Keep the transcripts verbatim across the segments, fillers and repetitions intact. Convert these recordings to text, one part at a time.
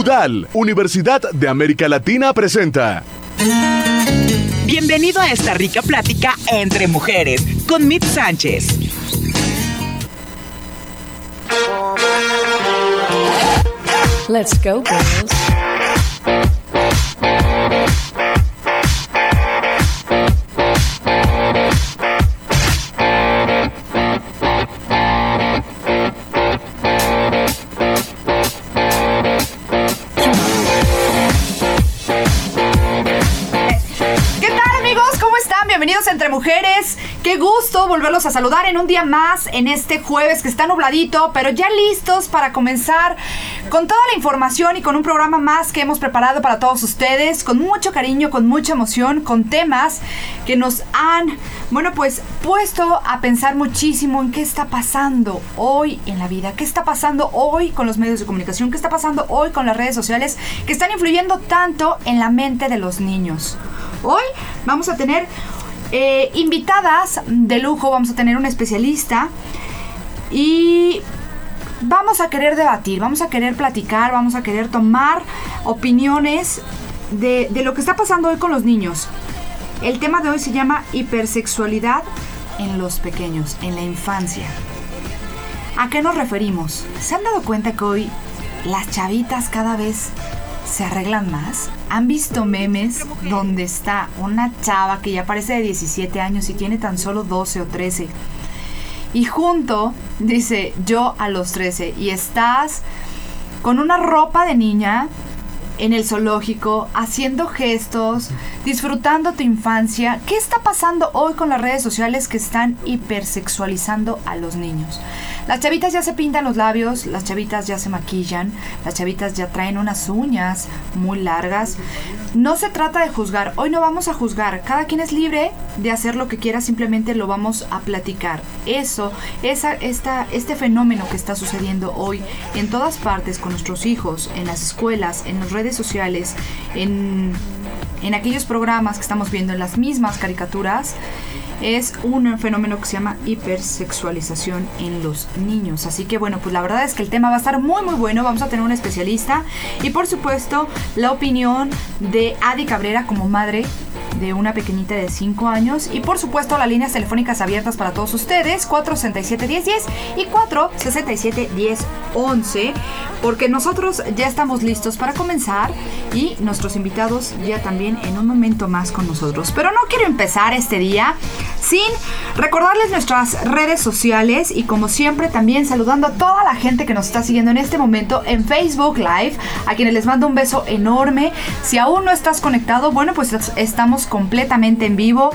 U D A L, Universidad de América Latina, presenta. Bienvenido a esta rica plática entre mujeres con Mitt Sánchez. Let's go, girls. Mujeres, qué gusto volverlos a saludar en un día más, en este jueves que está nubladito, pero ya listos para comenzar con toda la información y con un programa más que hemos preparado para todos ustedes, con mucho cariño, con mucha emoción, con temas que nos han, bueno, pues puesto a pensar muchísimo en qué está pasando hoy en la vida, qué está pasando hoy con los medios de comunicación, qué está pasando hoy con las redes sociales que están influyendo tanto en la mente de los niños. Hoy vamos a tener Eh, invitadas de lujo, vamos a tener un especialista y vamos a querer debatir, vamos a querer platicar, vamos a querer tomar opiniones de, de lo que está pasando hoy con los niños. El tema de hoy se llama hipersexualidad en los pequeños, en la infancia. ¿A qué nos referimos? ¿Se han dado cuenta que hoy las chavitas cada vez se arreglan más? ¿Han visto memes donde está una chava que ya parece de diecisiete años y tiene tan solo doce o trece? Y junto dice, yo a los trece, y estás con una ropa de niña en el zoológico, haciendo gestos, disfrutando tu infancia. ¿Qué está pasando hoy con las redes sociales que están hipersexualizando a los niños? Las chavitas ya se pintan los labios, las chavitas ya se maquillan, las chavitas ya traen unas uñas muy largas. No se trata de juzgar, hoy no vamos a juzgar, cada quien es libre de hacer lo que quiera, simplemente lo vamos a platicar. Eso, esa, esta, este fenómeno que está sucediendo hoy en todas partes con nuestros hijos, en las escuelas, en las redes sociales, en, en aquellos programas que estamos viendo, en las mismas caricaturas, es un fenómeno que se llama hipersexualización en los niños. Así que bueno, pues la verdad es que el tema va a estar muy muy bueno, vamos a tener un especialista y por supuesto la opinión de Adi Cabrera como madre de una pequeñita de cinco años y por supuesto las líneas telefónicas abiertas para todos ustedes, cuatro sesenta y siete, diez diez y cuatro sesenta y siete, diez once, porque nosotros ya estamos listos para comenzar y nuestros invitados ya también en un momento más con nosotros. Pero no quiero empezar este día sin recordarles nuestras redes sociales y como siempre también saludando a toda la gente que nos está siguiendo en este momento en Facebook Live, a quienes les mando un beso enorme. Si aún no estás conectado, bueno, pues estamos completamente en vivo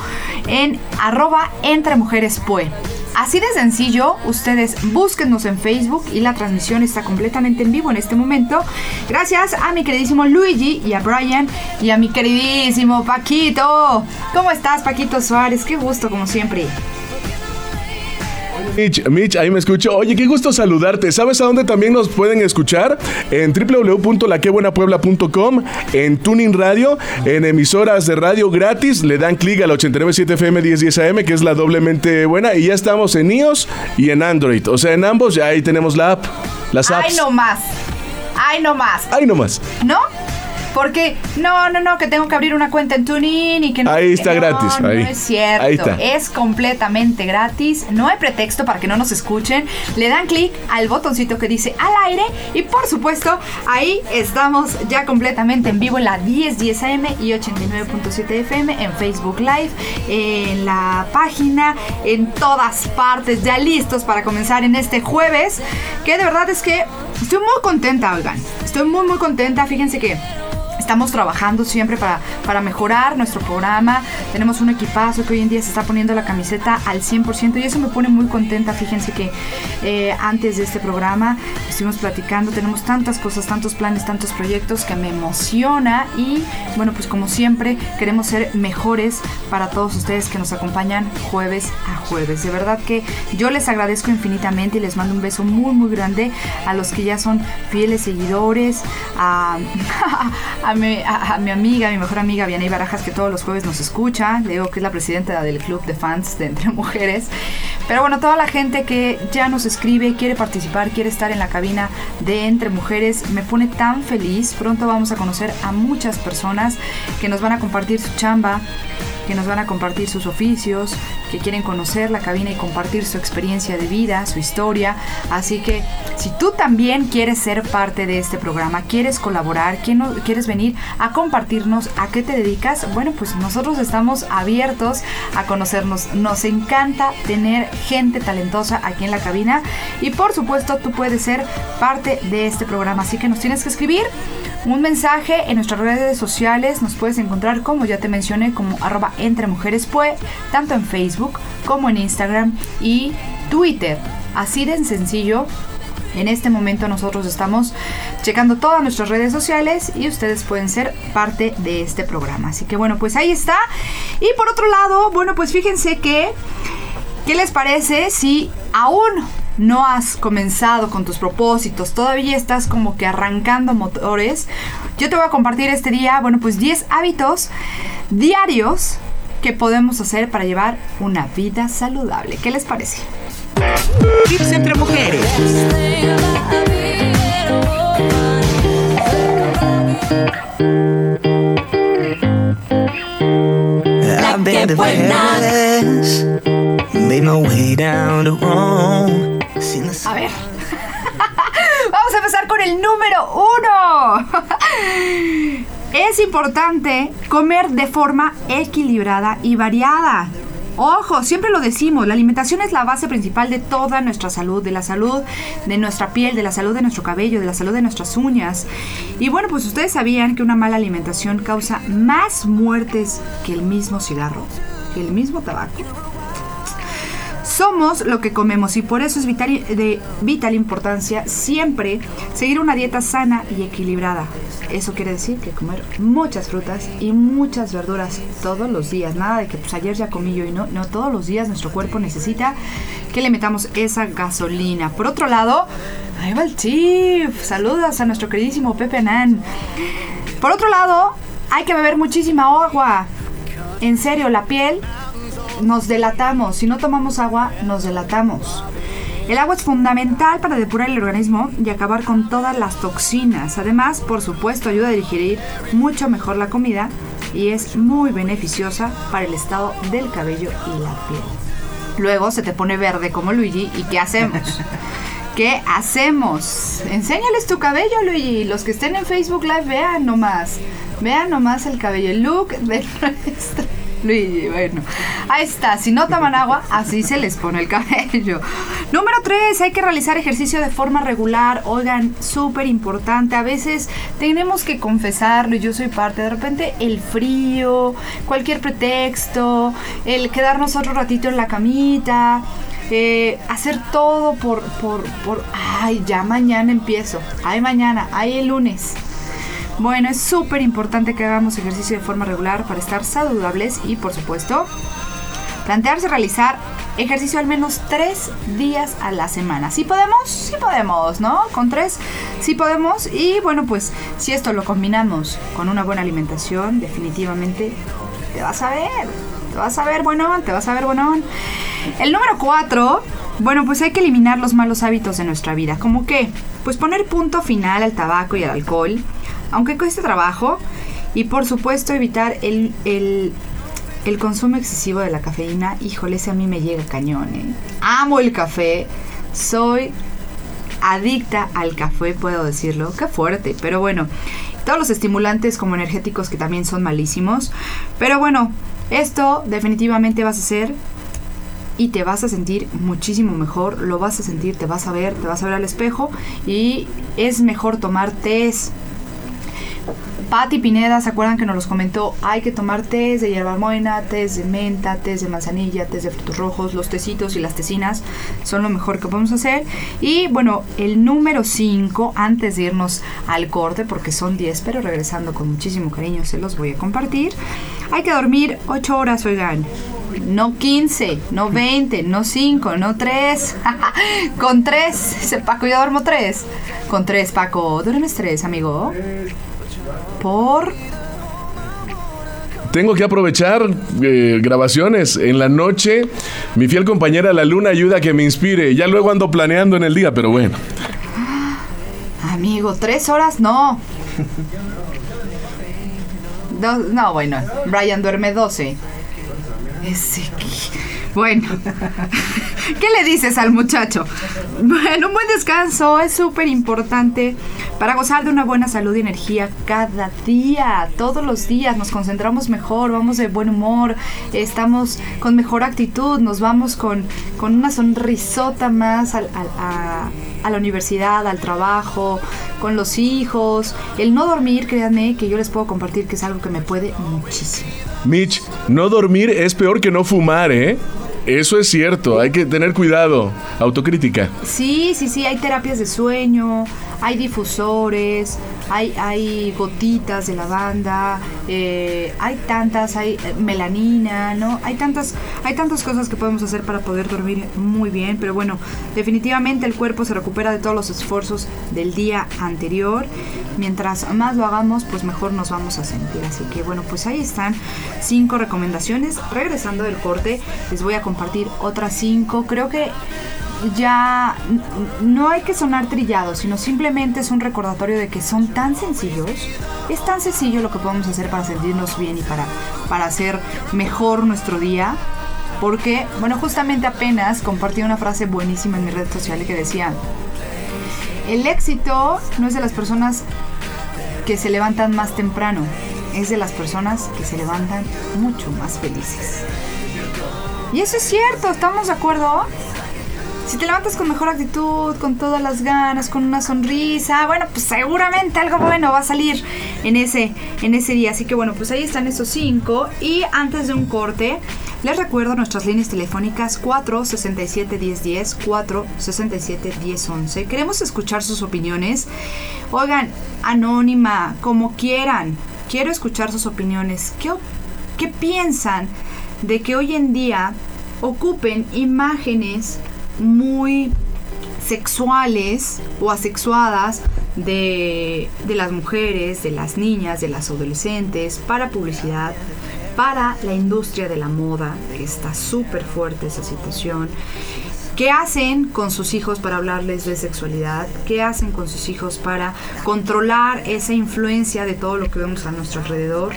en arroba EntreMujeresPue. Así de sencillo, ustedes búsquennos en Facebook y la transmisión está completamente en vivo en este momento. Gracias a mi queridísimo Luigi y a Brian y a mi queridísimo Paquito. ¿Cómo estás, Paquito Suárez? Qué gusto, como siempre. Mitch, Mitch, ahí me escucho. Oye, qué gusto saludarte. ¿Sabes a dónde también nos pueden escuchar? En doble u doble u doble u punto la que buena puebla punto com, en Tuning Radio, en emisoras de radio gratis. Le dan clic a la ochenta y nueve punto siete F M diez diez A M, que es la doblemente buena. Y ya estamos en iOS y en Android. O sea, en ambos ya ahí tenemos la app, las apps. Ay, no más. Ay, no más. Ay, no más. ¿No? Porque, no, no, no, que tengo que abrir una cuenta en TuneIn y que no... Ahí está, no, gratis. No, ahí. No es cierto. Ahí está. Es completamente gratis. No hay pretexto para que no nos escuchen. Le dan clic al botoncito que dice al aire y, por supuesto, ahí estamos ya completamente en vivo en la diez diez A M y ochenta y nueve punto siete F M, en Facebook Live, en la página, en todas partes, ya listos para comenzar en este jueves, que de verdad es que estoy muy contenta, oigan. Estoy muy, muy contenta. Fíjense que estamos trabajando siempre para, para mejorar nuestro programa. Tenemos un equipazo que hoy en día se está poniendo la camiseta al cien por ciento y eso me pone muy contenta. Fíjense que eh, antes de este programa estuvimos platicando. Tenemos tantas cosas, tantos planes, tantos proyectos que me emociona. Y bueno, pues como siempre queremos ser mejores para todos ustedes que nos acompañan jueves a jueves. De verdad que yo les agradezco infinitamente y les mando un beso muy muy grande a los que ya son fieles seguidores, a, a, a, a mi amiga, a mi mejor amiga Vianney Barajas, que todos los jueves nos escucha. mucha, le digo que es la presidenta del Club de Fans de Entre Mujeres. Pero bueno, toda la gente que ya nos escribe, quiere participar, quiere estar en la cabina de Entre Mujeres, me pone tan feliz. Pronto vamos a conocer a muchas personas que nos van a compartir su chamba, que nos van a compartir sus oficios, que quieren conocer la cabina y compartir su experiencia de vida, su historia. Así que si tú también quieres ser parte de este programa, quieres colaborar, quieres venir a compartirnos a qué te dedicas, bueno, pues nosotros estamos abiertos a conocernos. Nos encanta tener gente talentosa aquí en la cabina y por supuesto tú puedes ser parte de este programa. Así que nos tienes que escribir un mensaje en nuestras redes sociales. Nos puedes encontrar, como ya te mencioné, como arroba EntreMujeresPue, tanto en Facebook como en Instagram y Twitter. Así de sencillo. En este momento nosotros estamos checando todas nuestras redes sociales y ustedes pueden ser parte de este programa. Así que bueno, pues ahí está. Y por otro lado, bueno, pues fíjense que, ¿qué les parece si aún no has comenzado con tus propósitos, todavía estás como que arrancando motores? Yo te voy a compartir este día, bueno, pues diez hábitos diarios que podemos hacer para llevar una vida saludable. ¿Qué les parece? Tips entre mujeres. I've been to Paris, made my way down to Rome. A ver, vamos a empezar con el número uno. Es importante comer de forma equilibrada y variada. Ojo, siempre lo decimos, la alimentación es la base principal de toda nuestra salud, de la salud de nuestra piel, de la salud de nuestro cabello, de la salud de nuestras uñas. Y bueno, pues ustedes sabían que una mala alimentación causa más muertes que el mismo cigarro, que el mismo tabaco. Somos lo que comemos y por eso es vital, de vital importancia siempre seguir una dieta sana y equilibrada. Eso quiere decir que comer muchas frutas y muchas verduras todos los días. Nada de que pues ayer ya comí yo y no, no todos los días nuestro cuerpo necesita que le metamos esa gasolina. Por otro lado, ahí va el chip. Saludos a nuestro queridísimo Pepe Nan. Por otro lado, hay que beber muchísima agua. En serio, la piel... nos delatamos, si no tomamos agua nos delatamos. El agua es fundamental para depurar el organismo y acabar con todas las toxinas. Además, por supuesto, ayuda a digerir mucho mejor la comida y es muy beneficiosa para el estado del cabello y la piel. Luego se te pone verde como Luigi y ¿qué hacemos? ¿Qué hacemos? Enséñales tu cabello, Luigi. Los que estén en Facebook Live, vean nomás, vean nomás el cabello, el look de nuestra Luigi, bueno, ahí está. Si no toman agua, así se les pone el cabello. Número tres, hay que realizar ejercicio de forma regular. Oigan, súper importante. A veces tenemos que confesarlo y yo soy parte. De repente el frío, cualquier pretexto, el quedarnos otro ratito en la camita, eh, hacer todo por, por, por, ay, ya mañana empiezo, ay mañana, ay el lunes. Bueno, es súper importante que hagamos ejercicio de forma regular para estar saludables y, por supuesto, plantearse realizar ejercicio al menos tres días a la semana. ¿Sí podemos? Sí podemos, ¿no? Con tres, sí podemos. Y, bueno, pues, si esto lo combinamos con una buena alimentación, definitivamente te vas a ver. Te vas a ver, buenón, te vas a ver, buenón. El número cuatro... bueno, pues hay que eliminar los malos hábitos de nuestra vida. ¿Cómo qué? Pues poner punto final al tabaco y al alcohol, aunque cueste trabajo. Y por supuesto evitar el, el, el consumo excesivo de la cafeína. Híjole, ese a mí me llega cañón, ¿eh? Amo el café. Soy adicta al café, puedo decirlo. Qué fuerte, pero bueno. Todos los estimulantes como energéticos que también son malísimos. Pero bueno, esto definitivamente vas a hacer... y te vas a sentir muchísimo mejor, lo vas a sentir, te vas a ver, te vas a ver al espejo y es mejor tomar tés. Pati Pineda, ¿se acuerdan que nos los comentó? Hay que tomar tés de hierbabuena, tés de menta, tés de manzanilla, tés de frutos rojos, los tecitos y las tecinas son lo mejor que podemos hacer. Y bueno, el número cinco, antes de irnos al corte, porque son diez, pero regresando con muchísimo cariño se los voy a compartir. Hay que dormir ocho horas, oigan. No quince, no veinte, no cinco, no tres. Con tres, dice Paco, yo duermo tres. Con tres, Paco, duermes tres, amigo. Por tengo que aprovechar eh, grabaciones en la noche. Mi fiel compañera la luna ayuda a que me inspire. Ya luego ando planeando en el día, pero bueno. Amigo, tres horas no. No, no, bueno, Brian duerme doce. Ese... Bueno, ¿qué le dices al muchacho? Bueno, un buen descanso es súper importante para gozar de una buena salud y energía cada día. Todos los días nos concentramos mejor, vamos de buen humor, estamos con mejor actitud, nos vamos con, con una sonrisota más al, al, a, a la universidad, al trabajo, con los hijos. El no dormir, créanme, que yo les puedo compartir que es algo que me puede muchísimo. Mitch, no dormir es peor que no fumar, ¿eh? Eso es cierto, hay que tener cuidado, autocrítica. Sí, sí, sí, hay terapias de sueño, hay difusores, hay, hay gotitas de lavanda, eh, hay tantas, hay melanina, ¿no? Hay tantas, hay tantas cosas que podemos hacer para poder dormir muy bien, pero bueno, definitivamente el cuerpo se recupera de todos los esfuerzos del día anterior. Mientras más lo hagamos, pues mejor nos vamos a sentir. Así que bueno, pues ahí están cinco recomendaciones. Regresando del corte, les voy a compartir otras cinco. Creo que ya no hay que sonar trillado, sino simplemente es un recordatorio de que son tan sencillos. Es tan sencillo lo que podemos hacer para sentirnos bien y para, para hacer mejor nuestro día. Porque, bueno, justamente apenas compartí una frase buenísima en mi red social que decía: el éxito no es de las personas que se levantan más temprano, es de las personas que se levantan mucho más felices. Y eso es cierto, ¿estamos de acuerdo? Si te levantas con mejor actitud, con todas las ganas, con una sonrisa, bueno, pues seguramente algo bueno va a salir en ese, en ese día. Así que bueno, pues ahí están esos cinco. Y antes de un corte, les recuerdo nuestras líneas telefónicas cuatro sesenta y siete diez diez, cuatro sesenta y siete diez once. Queremos escuchar sus opiniones. Oigan, anónima, como quieran. Quiero escuchar sus opiniones. ¿Qué, qué piensan de que hoy en día ocupen imágenes muy sexuales o asexuadas de, de las mujeres, de las niñas, de las adolescentes, para publicidad, para la industria de la moda, que está súper fuerte esa situación? ¿Qué hacen con sus hijos para hablarles de sexualidad? ¿Qué hacen con sus hijos para controlar esa influencia de todo lo que vemos a nuestro alrededor?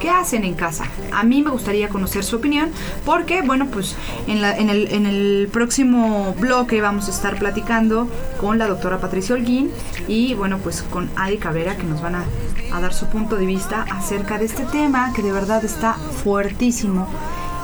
¿Qué hacen en casa? A mí me gustaría conocer su opinión porque, bueno, pues en, la, en, el, en el próximo bloque vamos a estar platicando con la doctora Patricia Olguín y, bueno, pues con Adi Cabrera, que nos van a, a dar su punto de vista acerca de este tema que de verdad está fuertísimo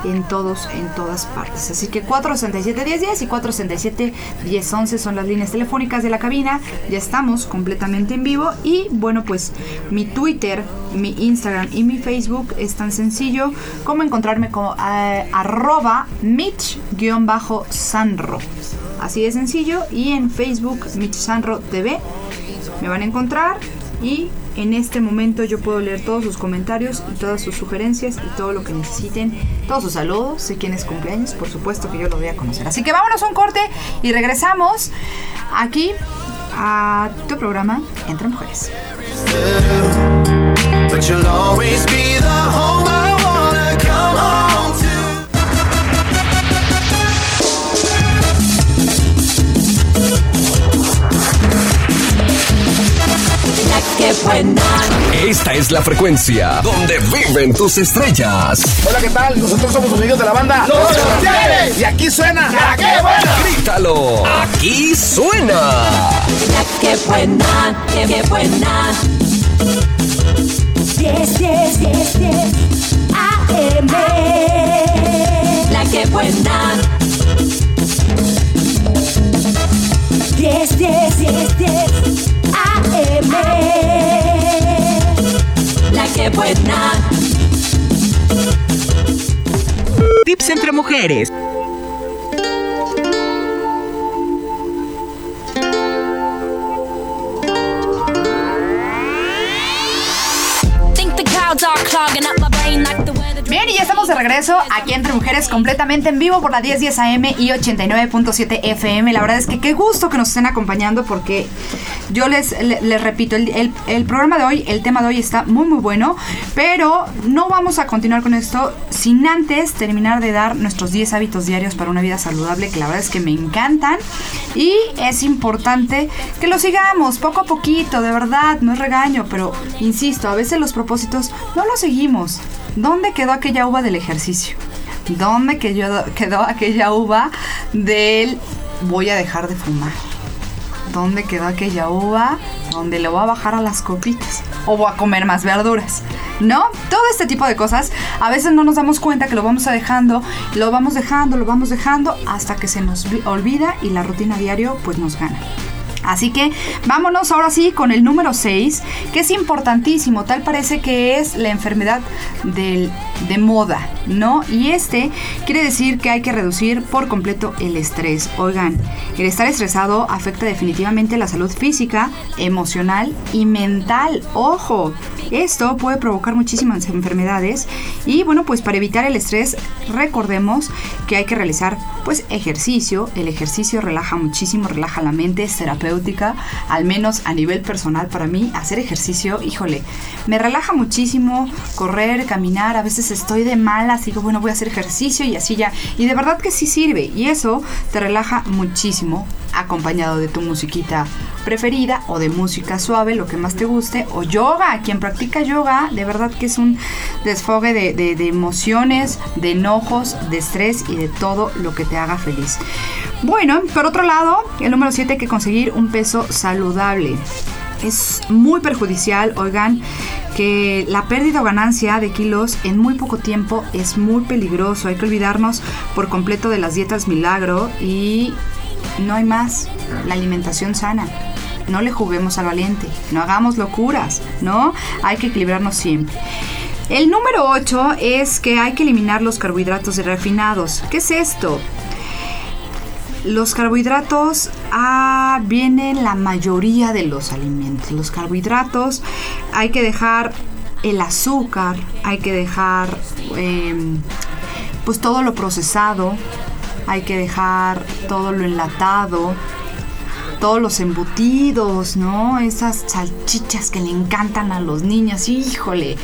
en todos, en todas partes. Así que cuatro sesenta y siete diez diez y cuatro sesenta y siete diez once son las líneas telefónicas de la cabina. Ya estamos completamente en vivo. Y bueno, pues mi Twitter, mi Instagram y mi Facebook es tan sencillo como encontrarme como eh, arroba Mitch-Sanro. Así de sencillo. Y en Facebook, Mitch Sanro T V. Me van a encontrar y en este momento yo puedo leer todos sus comentarios y todas sus sugerencias y todo lo que necesiten, todos sus saludos. Sé quién es cumpleaños, por supuesto que yo lo voy a conocer. Así que vámonos a un corte y regresamos aquí a tu programa Entre Mujeres. Esta es la frecuencia donde viven tus estrellas. Hola, ¿qué tal? Nosotros somos los amigos de la banda Los Ángeles. Y aquí suena La Que Buena. Grítalo, aquí suena La Que Buena, Que, que Buena. diez, diez, diez, diez A M. La Que Buena. diez, diez, diez, diez La Que Buena. Tips entre mujeres. Bien, y ya estamos de regreso aquí Entre Mujeres, completamente en vivo por la diez diez A M y ochenta y nueve punto siete F M. La verdad es que qué gusto que nos estén acompañando porque Yo les, les, les repito, el, el, el programa de hoy, el tema de hoy está muy muy bueno, pero no vamos a continuar con esto sin antes terminar de dar nuestros diez hábitos diarios para una vida saludable, que la verdad es que me encantan y es importante que lo sigamos poco a poquito, de verdad, no es regaño, pero insisto, a veces los propósitos no los seguimos. ¿Dónde quedó aquella uva del ejercicio? ¿Dónde quedó, quedó aquella uva del voy a dejar de fumar? ¿Dónde quedó aquella uva donde le voy a bajar a las copitas? O voy a comer más verduras, ¿no? Todo este tipo de cosas a veces no nos damos cuenta que lo vamos a dejando, lo vamos dejando, lo vamos dejando hasta que se nos olvida y la rutina diario pues nos gana. Así que vámonos ahora sí con el número seis, que es importantísimo, tal parece que es la enfermedad del, de moda, ¿no? Y este quiere decir que hay que reducir por completo el estrés. Oigan, el estar estresado afecta definitivamente la salud física, emocional y mental. ¡Ojo! Esto puede provocar muchísimas enfermedades y bueno, pues para evitar el estrés recordemos que hay que realizar pues ejercicio. El ejercicio relaja muchísimo, relaja la mente, es terapéutica, al menos a nivel personal para mí. Hacer ejercicio, híjole, me relaja muchísimo, correr, caminar, a veces estoy de malas, digo bueno voy a hacer ejercicio y así ya, y de verdad que sí sirve y eso te relaja muchísimo, acompañado de tu musiquita preferida o de música suave, lo que más te guste, o yoga. Quien practica yoga, de verdad que es un desfogue de, de, de emociones, de enojos, de estrés y de todo lo que te haga feliz. Bueno, por otro lado, el número siete, hay que conseguir un peso saludable. Es muy perjudicial, oigan, que la pérdida o ganancia de kilos en muy poco tiempo es muy peligroso. Hay que olvidarnos por completo de las dietas milagro y no hay más. La alimentación sana. No le juguemos al valiente. No hagamos locuras, ¿no? Hay que equilibrarnos siempre. El número ocho es que hay que eliminar los carbohidratos refinados. ¿Qué es esto? Los carbohidratos ah, vienen la mayoría de los alimentos. Los carbohidratos, hay que dejar el azúcar, hay que dejar eh, pues todo lo procesado, hay que dejar todo lo enlatado, todos los embutidos, ¿no? Esas salchichas que le encantan a los niños, híjole.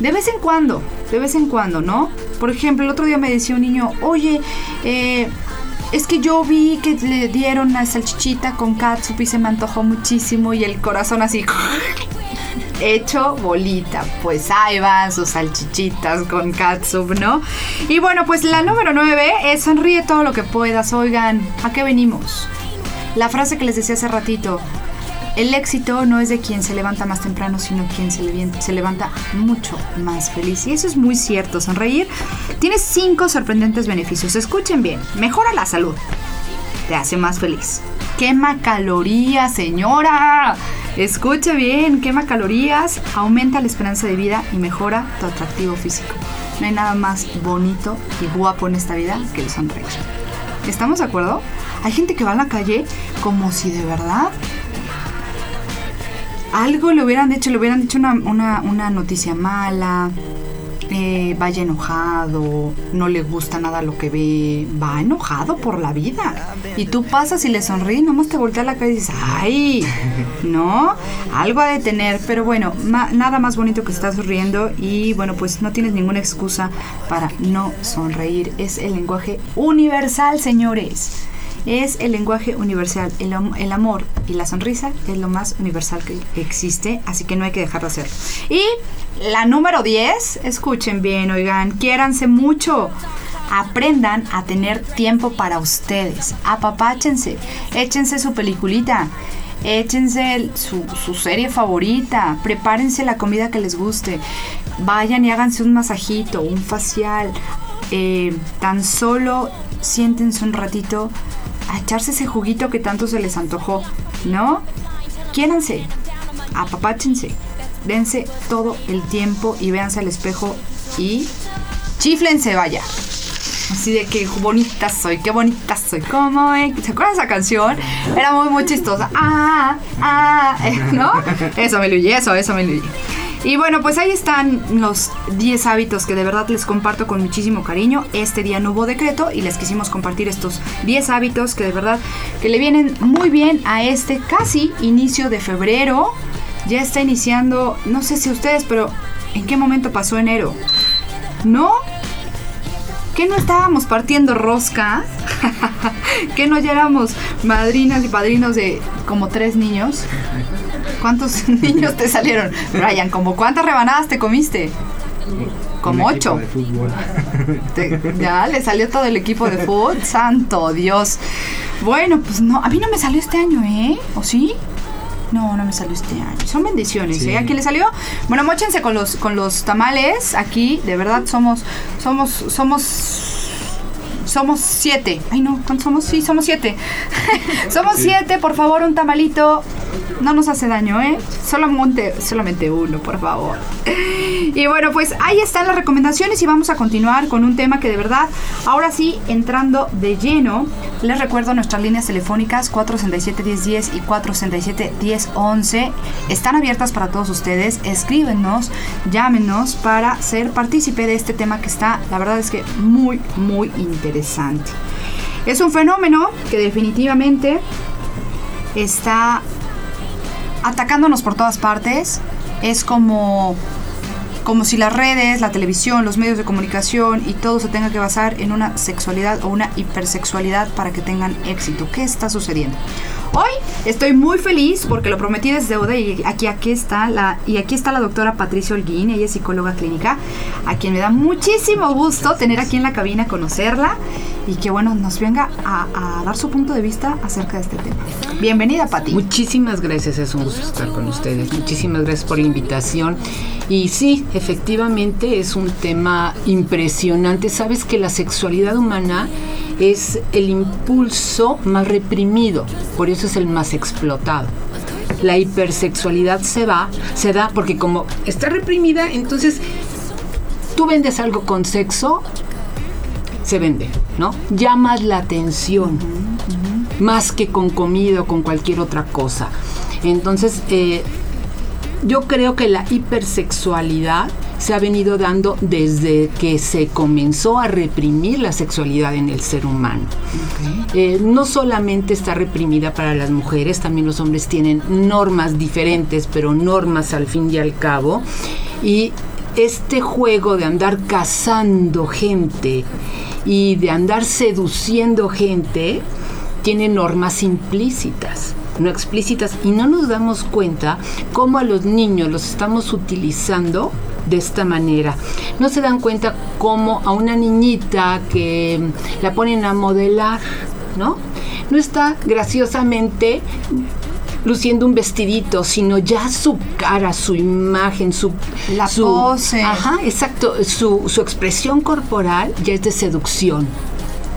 De vez en cuando, de vez en cuando, ¿no? Por ejemplo, el otro día me decía un niño, oye, eh... es que yo vi que le dieron una salchichita con catsup y se me antojó muchísimo y el corazón así hecho bolita. Pues ahí van sus salchichitas con catsup, ¿no? Y bueno, pues la número nueve es sonríe todo lo que puedas. Oigan, ¿a qué venimos? La frase que les decía hace ratito, el éxito no es de quien se levanta más temprano, sino quien se, le, se levanta mucho más feliz. Y eso es muy cierto. Sonreír tiene cinco sorprendentes beneficios. Escuchen bien. Mejora la salud. Te hace más feliz. Quema calorías, señora. Escuche bien. Quema calorías. Aumenta la esperanza de vida y mejora tu atractivo físico. No hay nada más bonito y guapo en esta vida que el sonreír. ¿Estamos de acuerdo? Hay gente que va a la calle como si de verdad algo le hubieran hecho, le hubieran hecho una, una, una noticia mala, eh, vaya enojado, no le gusta nada lo que ve, va enojado por la vida. Y tú pasas y le sonríes, nomás te voltea la cara y dices, ¡ay! ¿No? Algo ha de tener, pero bueno, ma, nada más bonito que estás sonriendo y bueno, pues no tienes ninguna excusa para no sonreír. Es el lenguaje universal, señores. Es el lenguaje universal, el, el amor y la sonrisa es lo más universal que existe, así que no hay que dejar de hacerlo. Y la número diez, escuchen bien, oigan, quiéranse mucho, aprendan a tener tiempo para ustedes, apapáchense, échense su peliculita, échense su, su serie favorita, prepárense la comida que les guste, vayan y háganse un masajito, un facial, eh, tan solo siéntense un ratito a echarse ese juguito que tanto se les antojó, ¿no? Quiéranse, apapáchense, dense todo el tiempo y véanse al espejo y chiflense, vaya. Así de que bonita soy, qué bonita soy, ¿cómo es? ¿Se acuerdan de esa canción? Era muy, muy chistosa. Ah, ah, ¿no? Eso, mi Luigi, eso, eso, mi Luigi. Y bueno, pues ahí están los diez hábitos que de verdad les comparto con muchísimo cariño. Este día no hubo decreto y les quisimos compartir estos diez hábitos que de verdad que le vienen muy bien a este casi inicio de febrero. Ya está iniciando, no sé si ustedes, pero ¿en qué momento pasó enero? ¿No? ¿Que no estábamos partiendo rosca? ¿Que no ya éramos madrinas y padrinos de como tres niños? ¿Cuántos niños te salieron? Brian, ¿como cuántas rebanadas te comiste? Como ocho. Te, ya, le salió todo el equipo de fútbol. ¡Santo Dios! Bueno, pues no, a mí no me salió este año, ¿eh? ¿O sí? No, no me salió este año. Son bendiciones, sí. ¿eh? ¿A quién le salió? Bueno, móchense con los, con los tamales aquí. De verdad, somos, somos, somos... Somos siete. Ay, no, ¿cuántos somos? Sí, somos siete. Somos siete, por favor, un tamalito. No nos hace daño, ¿eh? Solamente, solamente uno, por favor. Y bueno, pues ahí están las recomendaciones y vamos a continuar con un tema que de verdad, ahora sí, entrando de lleno, les recuerdo nuestras líneas telefónicas cuatro sesenta y siete, diez diez y cuatro sesenta y siete, diez once. Están abiertas para todos ustedes. Escríbenos, llámenos para ser partícipe de este tema que está, la verdad es que muy, muy interesante. Interesante. Es un fenómeno que definitivamente está atacándonos por todas partes. Es como, como si las redes, la televisión, los medios de comunicación y todo se tenga que basar en una sexualidad o una hipersexualidad para que tengan éxito. ¿Qué está sucediendo? Hoy estoy muy feliz porque lo prometí es deuda y aquí, aquí está la, y aquí está la doctora Patricia Olguín, ella es psicóloga clínica, a quien me da muchísimo gusto tener aquí en la cabina, conocerla y que bueno nos venga a, a dar su punto de vista acerca de este tema. Bienvenida, Pati. Muchísimas gracias, es un gusto estar con ustedes, muchísimas gracias por la invitación y sí, efectivamente es un tema impresionante. Sabes que la sexualidad humana es el impulso más reprimido, por eso es el más explotado. La hipersexualidad se va, se da porque como está reprimida, entonces tú vendes algo con sexo, se vende, ¿no? Llamas la atención, uh-huh, uh-huh, más que con comida o con cualquier otra cosa. Entonces, eh, yo creo que la hipersexualidad se ha venido dando desde que se comenzó a reprimir la sexualidad en el ser humano. Okay. Eh, no solamente está reprimida para las mujeres, también los hombres tienen normas diferentes, pero normas al fin y al cabo. Y este juego de andar cazando gente y de andar seduciendo gente tiene normas implícitas, no explícitas, y no nos damos cuenta cómo a los niños los estamos utilizando de esta manera. No se dan cuenta cómo a una niñita que la ponen a modelar, ¿no? No está graciosamente luciendo un vestidito, sino ya su cara, su imagen, su... La su, pose. Ajá, exacto. Su, su expresión corporal ya es de seducción.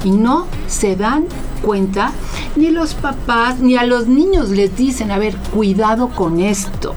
Y no se dan cuenta ni los papás, ni a los niños les dicen, a ver, cuidado con esto.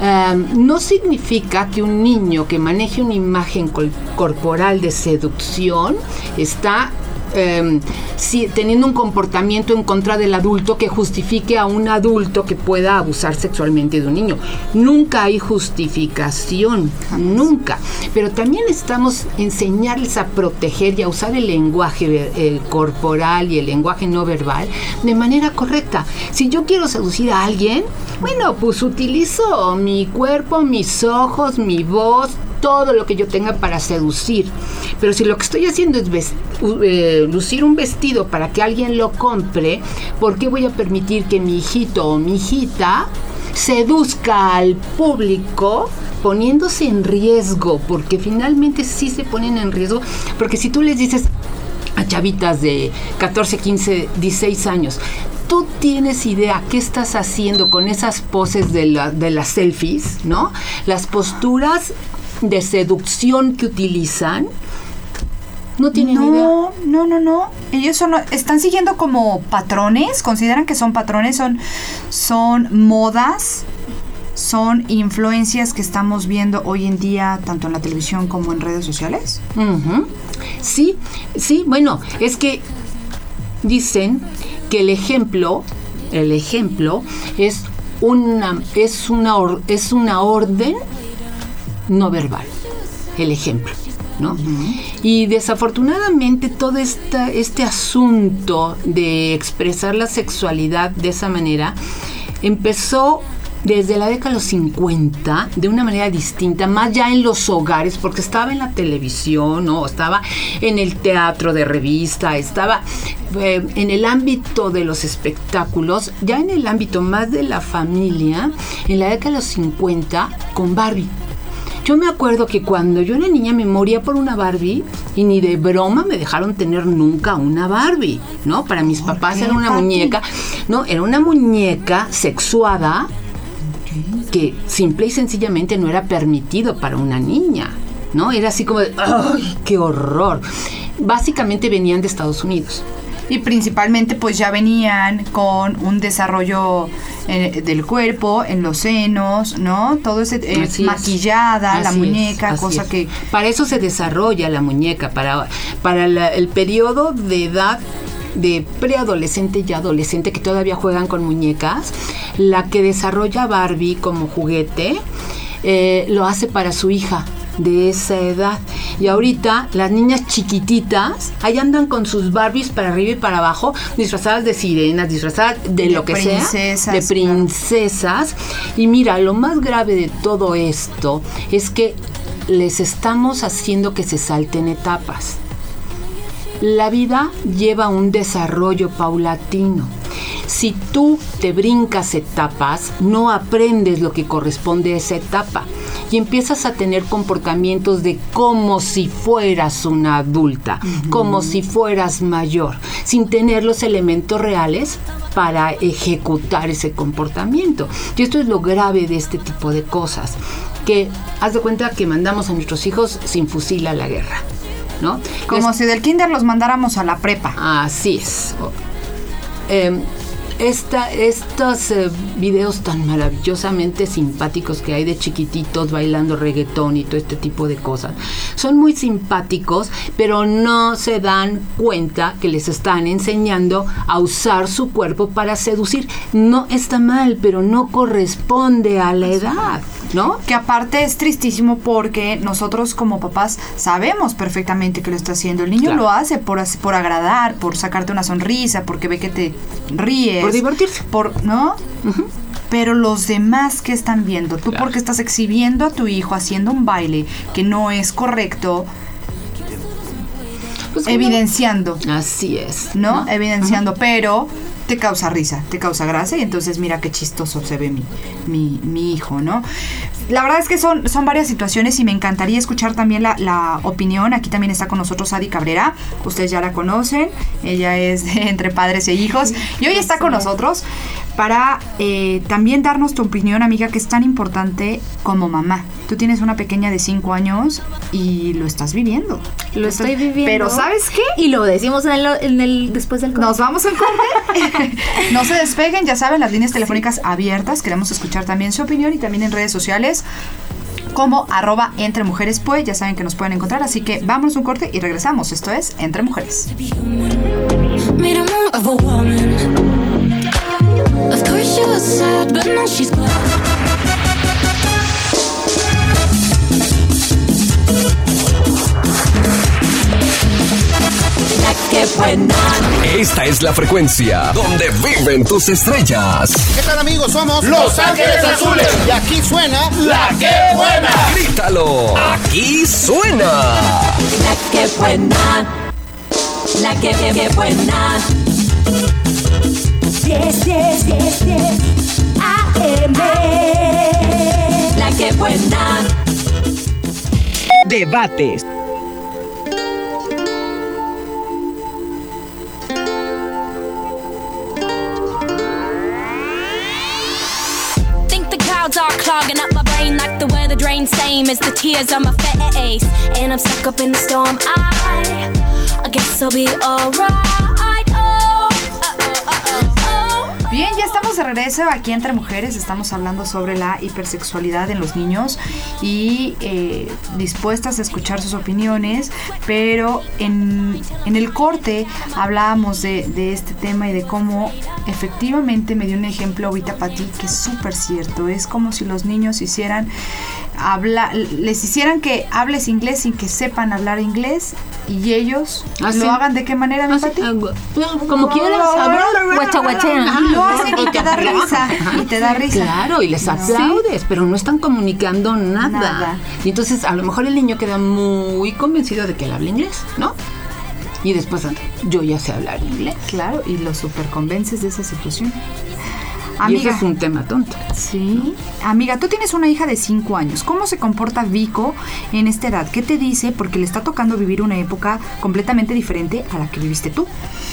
Um, no significa que un niño que maneje una imagen col- corporal de seducción está um, si, teniendo un comportamiento en contra del adulto que justifique a un adulto que pueda abusar sexualmente de un niño. Nunca hay justificación, nunca. Pero también estamos enseñarles a proteger y a usar el lenguaje el corporal y el lenguaje no verbal de manera correcta. Si yo quiero seducir a alguien, bueno, pues utilizo mi cuerpo, mis ojos, mi voz, todo lo que yo tenga para seducir. Pero si lo que estoy haciendo es vest- uh, eh, lucir un vestido para que alguien lo compre, ¿por qué voy a permitir que mi hijito o mi hijita seduzca al público poniéndose en riesgo? Porque finalmente sí se ponen en riesgo. Porque si tú les dices a chavitas de catorce, quince, dieciséis años, tú tienes idea qué estás haciendo con esas poses de, la, de las selfies, ¿no? Las posturas de seducción que utilizan, no tienen no, idea. No, no, no. Ellos son, están siguiendo como patrones, consideran que son patrones, son, son modas, son influencias que estamos viendo hoy en día, tanto en la televisión como en redes sociales. Uh-huh. Sí, sí, bueno, es que dicen que el ejemplo, el ejemplo es una, es, una or, es una orden no verbal, el ejemplo, ¿no? Uh-huh. Y desafortunadamente todo esta, este asunto de expresar la sexualidad de esa manera empezó desde la década de los cincuenta, de una manera distinta, más ya en los hogares, porque estaba en la televisión, ¿no? Estaba en el teatro de revista, estaba eh, en el ámbito de los espectáculos, ya en el ámbito más de la familia, en la década de los cincuenta, con Barbie. Yo me acuerdo que cuando yo era niña me moría por una Barbie y ni de broma me dejaron tener nunca una Barbie, ¿no? Para mis papás era una muñeca, no, era una muñeca sexuada que simple y sencillamente no era permitido para una niña, ¿no? Era así como de, ¡ay, qué horror! Básicamente venían de Estados Unidos. Y principalmente pues ya venían con un desarrollo eh, del cuerpo, en los senos, ¿no? Todo ese eh, maquillada, es. la Así muñeca, es. cosa es. que... Para eso se desarrolla la muñeca, para, para la, el periodo de edad de preadolescente y adolescente que todavía juegan con muñecas. La que desarrolla Barbie como juguete eh, lo hace para su hija de esa edad. Y ahorita las niñas chiquititas ahí andan con sus Barbies para arriba y para abajo, disfrazadas de sirenas, disfrazadas de, de lo que sea, de princesas. Claro. Y mira, lo más grave de todo esto es que les estamos haciendo que se salten etapas. La vida lleva un desarrollo paulatino. Si tú te brincas etapas, no aprendes lo que corresponde a esa etapa y empiezas a tener comportamientos de como si fueras una adulta, uh-huh. como si fueras mayor, sin tener los elementos reales para ejecutar ese comportamiento. Y esto es lo grave de este tipo de cosas, que haz de cuenta que mandamos a nuestros hijos sin fusil a la guerra, ¿no? Como es, si del kinder los mandáramos a la prepa. Así es. Eh, Esta, estos eh, videos tan maravillosamente simpáticos que hay de chiquititos bailando reggaetón y todo este tipo de cosas son muy simpáticos, pero no se dan cuenta que les están enseñando a usar su cuerpo para seducir. No está mal, pero no corresponde a la edad, ¿no? Que aparte es tristísimo porque nosotros como papás sabemos perfectamente que lo está haciendo. El niño claro. lo hace por, por agradar, por sacarte una sonrisa, porque ve que te ríes. Por divertirse. Por, ¿no? Uh-huh. Pero los demás, ¿qué están viendo? Tú claro. porque estás exhibiendo a tu hijo haciendo un baile que no es correcto, pues, evidenciando. Así es. ¿No? ¿No? Evidenciando, uh-huh. pero... te causa risa, te causa gracia y entonces mira qué chistoso se ve mi, mi, mi hijo, ¿no? La verdad es que son, son varias situaciones y me encantaría escuchar también la, la opinión. Aquí también está con nosotros Adi Cabrera, ustedes ya la conocen, ella es de Entre Padres e Hijos y hoy está con nosotros para eh, también darnos tu opinión, amiga, que es tan importante como mamá. Tú tienes una pequeña de cinco años y lo estás viviendo. Lo estoy estás, viviendo. Pero ¿sabes qué? Y lo decimos en el, en el después del corte. Nos vamos al corte. No se despeguen, ya saben, las líneas telefónicas sí. abiertas. Queremos escuchar también su opinión y también en redes sociales como arroba Entre Mujeres Pue. Ya saben que nos pueden encontrar, así que vámonos un corte y regresamos. Esto es Entre Mujeres. Of course she was sad, but now she's glad. Esta es la frecuencia donde viven tus estrellas. ¿Qué tal, amigos? Somos Los Ángeles Azules. Y aquí suena La Que Buena. Grítalo. Aquí suena La Que Buena. La Que, que, que Buena. Yes, yes, yes, yes. A M. La Que Buena. Debates. Are clogging up my brain like the weather drain, same as the tears on my face. And I'm stuck up in the storm. I, I guess I'll be alright. Oh, uh oh, uh oh, uh oh. Bien, ya estamos de regreso aquí Entre Mujeres. Estamos hablando sobre la hipersexualidad en los niños y eh, dispuestas a escuchar sus opiniones, pero en, en el corte hablábamos de, de este tema y de cómo efectivamente me dio un ejemplo ahorita Pati que es súper cierto. Es como si los niños hicieran habla, les hicieran que hables inglés sin que sepan hablar inglés y ellos ah, lo sí. hagan de qué manera, ¿no, Pati? Como quieras, y lo hacen y te da risa, y te da risa. Claro, y les aplaudes, pero no están comunicando nada. nada. Y entonces a lo mejor el niño queda muy convencido de que él habla inglés, ¿no? Y después yo ya sé hablar inglés. Claro, y lo superconvences de esa situación. Amiga, y ese es un tema tonto. Sí. ¿No? Amiga, tú tienes una hija de cinco años. ¿Cómo se comporta Vico en esta edad? ¿Qué te dice? Porque le está tocando vivir una época completamente diferente a la que viviste tú.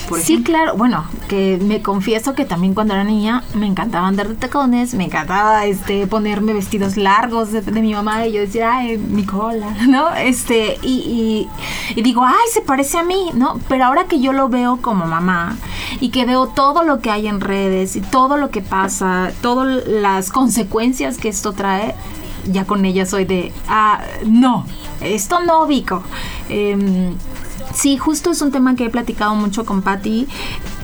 Por sí, ejemplo. Claro. Bueno, que me confieso que también cuando era niña me encantaba andar de tacones, me encantaba este, ponerme vestidos largos de, de mi mamá y yo decía, ay, mi cola, ¿no? Este, y, y, y digo, ay, se parece a mí, ¿no? Pero ahora que yo lo veo como mamá y que veo todo lo que hay en redes y todo lo que pasa, todas las consecuencias que esto trae, ya con ella soy de, ah, no, esto no, Vico. Eh, sí, justo es un tema que he platicado mucho con Pati,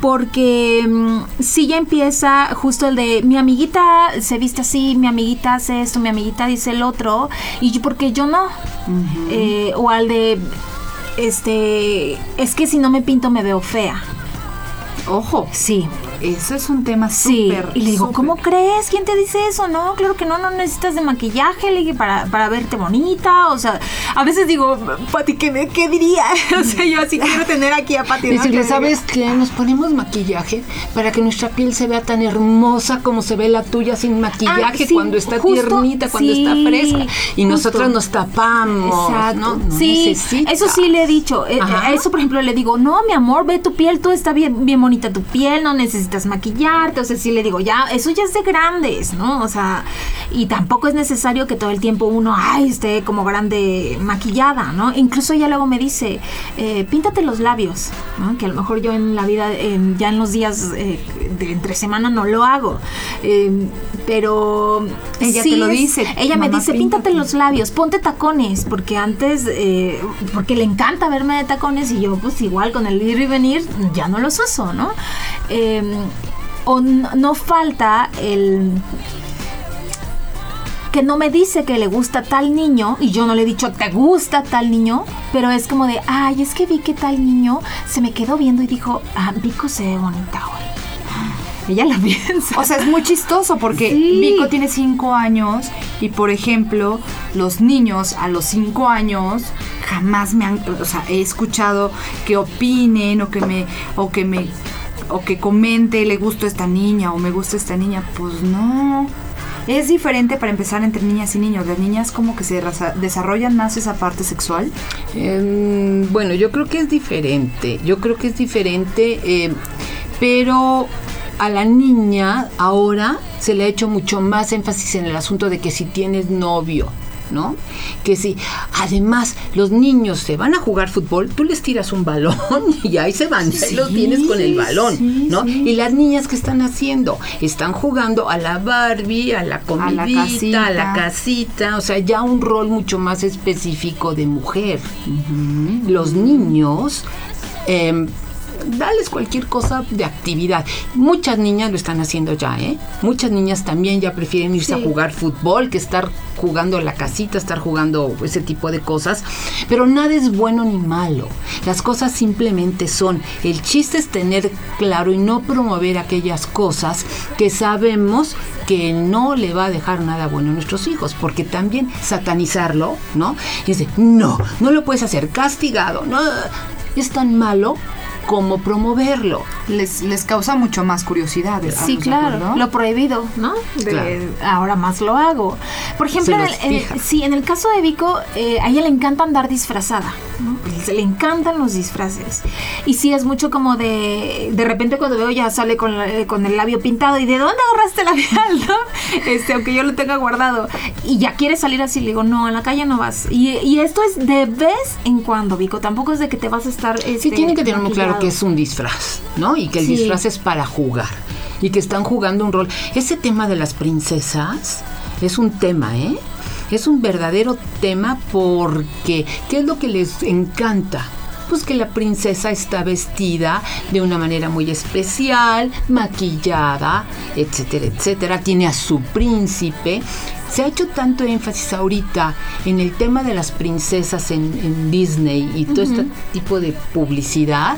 porque um, sí ya empieza justo el de, mi amiguita se viste así, mi amiguita hace esto, mi amiguita dice el otro, y yo, ¿por qué yo no? Uh-huh. Eh, o al de, este, es que si no me pinto me veo fea. Ojo. Sí. Eso es un tema súper. Sí, y le digo, super. ¿Cómo crees? ¿Quién te dice eso? No, claro que no, no necesitas de maquillaje, le dije, para, para verte bonita, o sea, a veces digo, Pati, ¿qué, qué diría? O sea, yo así quiero tener aquí a Pati. Decirle, ¿no? ¿Sabes qué? Nos ponemos maquillaje para que nuestra piel se vea tan hermosa como se ve la tuya sin maquillaje, ah, sí, cuando está justo, tiernita, cuando sí, está fresca, y nosotras nos tapamos. Exacto. No, no sí, necesitas. Eso sí le he dicho, eh, a eso por ejemplo le digo, no, mi amor, ve tu piel, tú está bien, bien bonita tu piel, no necesitas maquillarte, o sea, sí le digo, ya, eso ya es de grandes, ¿no? O sea, y tampoco es necesario que todo el tiempo uno, ay, esté como grande maquillada, ¿no? Incluso ella luego me dice, eh, píntate los labios, ¿no? Que a lo mejor yo en la vida, en, ya en los días eh, de entre semana no lo hago, eh, pero ella sí te lo dice. Es, ella me dice, píntate, píntate los labios, ponte tacones, porque antes, eh, porque le encanta verme de tacones y yo, pues igual con el ir y venir, ya no los uso, ¿no? Eh, o no, no falta el que no me dice que le gusta tal niño y yo no le he dicho te gusta tal niño, pero es como de ay, es que vi que tal niño se me quedó viendo y dijo, ah, Vico se ve bonita hoy. Ella lo piensa. O sea, es muy chistoso porque sí. Vico tiene cinco años y por ejemplo los niños a los cinco años jamás me han, o sea, he escuchado que opinen o que me o que me o que comente, le gusta esta niña o me gusta esta niña, pues no. Es diferente para empezar entre niñas y niños. Las niñas como que se raza- desarrollan más esa parte sexual. Eh, bueno, yo creo que es diferente. Yo creo que es diferente, eh, pero a la niña ahora se le ha hecho mucho más énfasis en el asunto de que si tienes novio, ¿no? Que si además los niños se van a jugar fútbol, tú les tiras un balón y ahí se van, sí, ahí los tienes con el balón, sí, ¿no? Sí. Y las niñas, ¿qué están haciendo? Están jugando a la Barbie, a la comidita, a la casita, a la casita, o sea, ya un rol mucho más específico de mujer. Uh-huh. Los niños, eh, dales cualquier cosa de actividad. Muchas niñas lo están haciendo ya, ¿eh? Muchas niñas también ya prefieren irse sí. a jugar fútbol que estar jugando en la casita, estar jugando ese tipo de cosas. Pero nada es bueno ni malo. Las cosas simplemente son. El chiste es tener claro y no promover aquellas cosas que sabemos que no le va a dejar nada bueno a nuestros hijos, porque también satanizarlo, ¿no? Y dice, no, no lo puedes hacer, castigado, no, es tan malo cómo promoverlo. Les, les causa mucho más curiosidad. Sí, claro. Lo prohibido, ¿no? De, claro. Ahora más lo hago. Por ejemplo, en el, el, sí, en el caso de Vico, eh, a ella le encanta andar disfrazada, ¿no? Pues le encantan los disfraces. Y sí, es mucho como de... De repente cuando veo ya sale con, la, con el labio pintado y ¿de dónde ahorraste el labial, no? Este, aunque yo lo tenga guardado. Y ya quiere salir así. Le digo, no, a la calle no vas. Y, y esto es de vez en cuando, Vico. Tampoco es de que te vas a estar... Este, sí, tiene que tener muy claro que es un disfraz, ¿no? Y que el sí. disfraz es para jugar. y que están jugando un rol. Ese tema de las princesas es un tema, ¿eh? Es un verdadero tema porque ¿qué es lo que les encanta? Pues que la princesa está vestida de una manera muy especial, maquillada, etcétera, etcétera. Tiene a su príncipe. Se ha hecho tanto énfasis ahorita en el tema de las princesas en, en Disney y todo uh-huh. este tipo de publicidad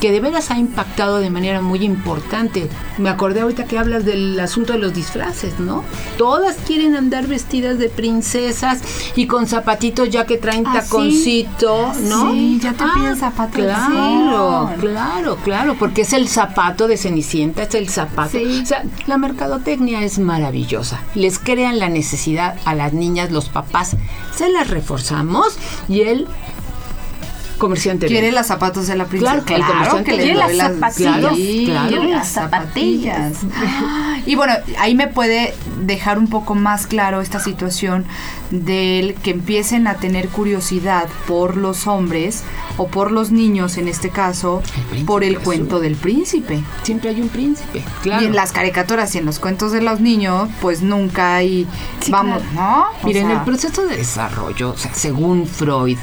que de veras ha impactado de manera muy importante. Me acordé ahorita que hablas del asunto de los disfraces, ¿no? Todas quieren andar vestidas de princesas y con zapatitos ya que traen ¿Ah, taconcito, sí? ¿no? Sí, ya te ah, piden zapatos. Claro, sí. claro, claro, porque es el zapato de Cenicienta, es el zapato. Sí. O sea, la mercadotecnia es maravillosa. Les crean la necesidad necesidad a las niñas, los papás se las reforzamos y el comerciante quiere bien. Los zapatos de la princesa, claro, claro que quiere las zapatillas, claro, claro, quiere las zapatillas. Ah, y bueno, ahí me puede dejar un poco más claro esta situación del que empiecen a tener curiosidad por los hombres o por los niños, en este caso, el por el cuento su... del príncipe. Siempre hay un príncipe, claro. Y en las caricaturas y en los cuentos de los niños, pues nunca hay, sí, vamos, claro. ¿no? Miren, sea, el proceso de desarrollo, o sea, según Freud,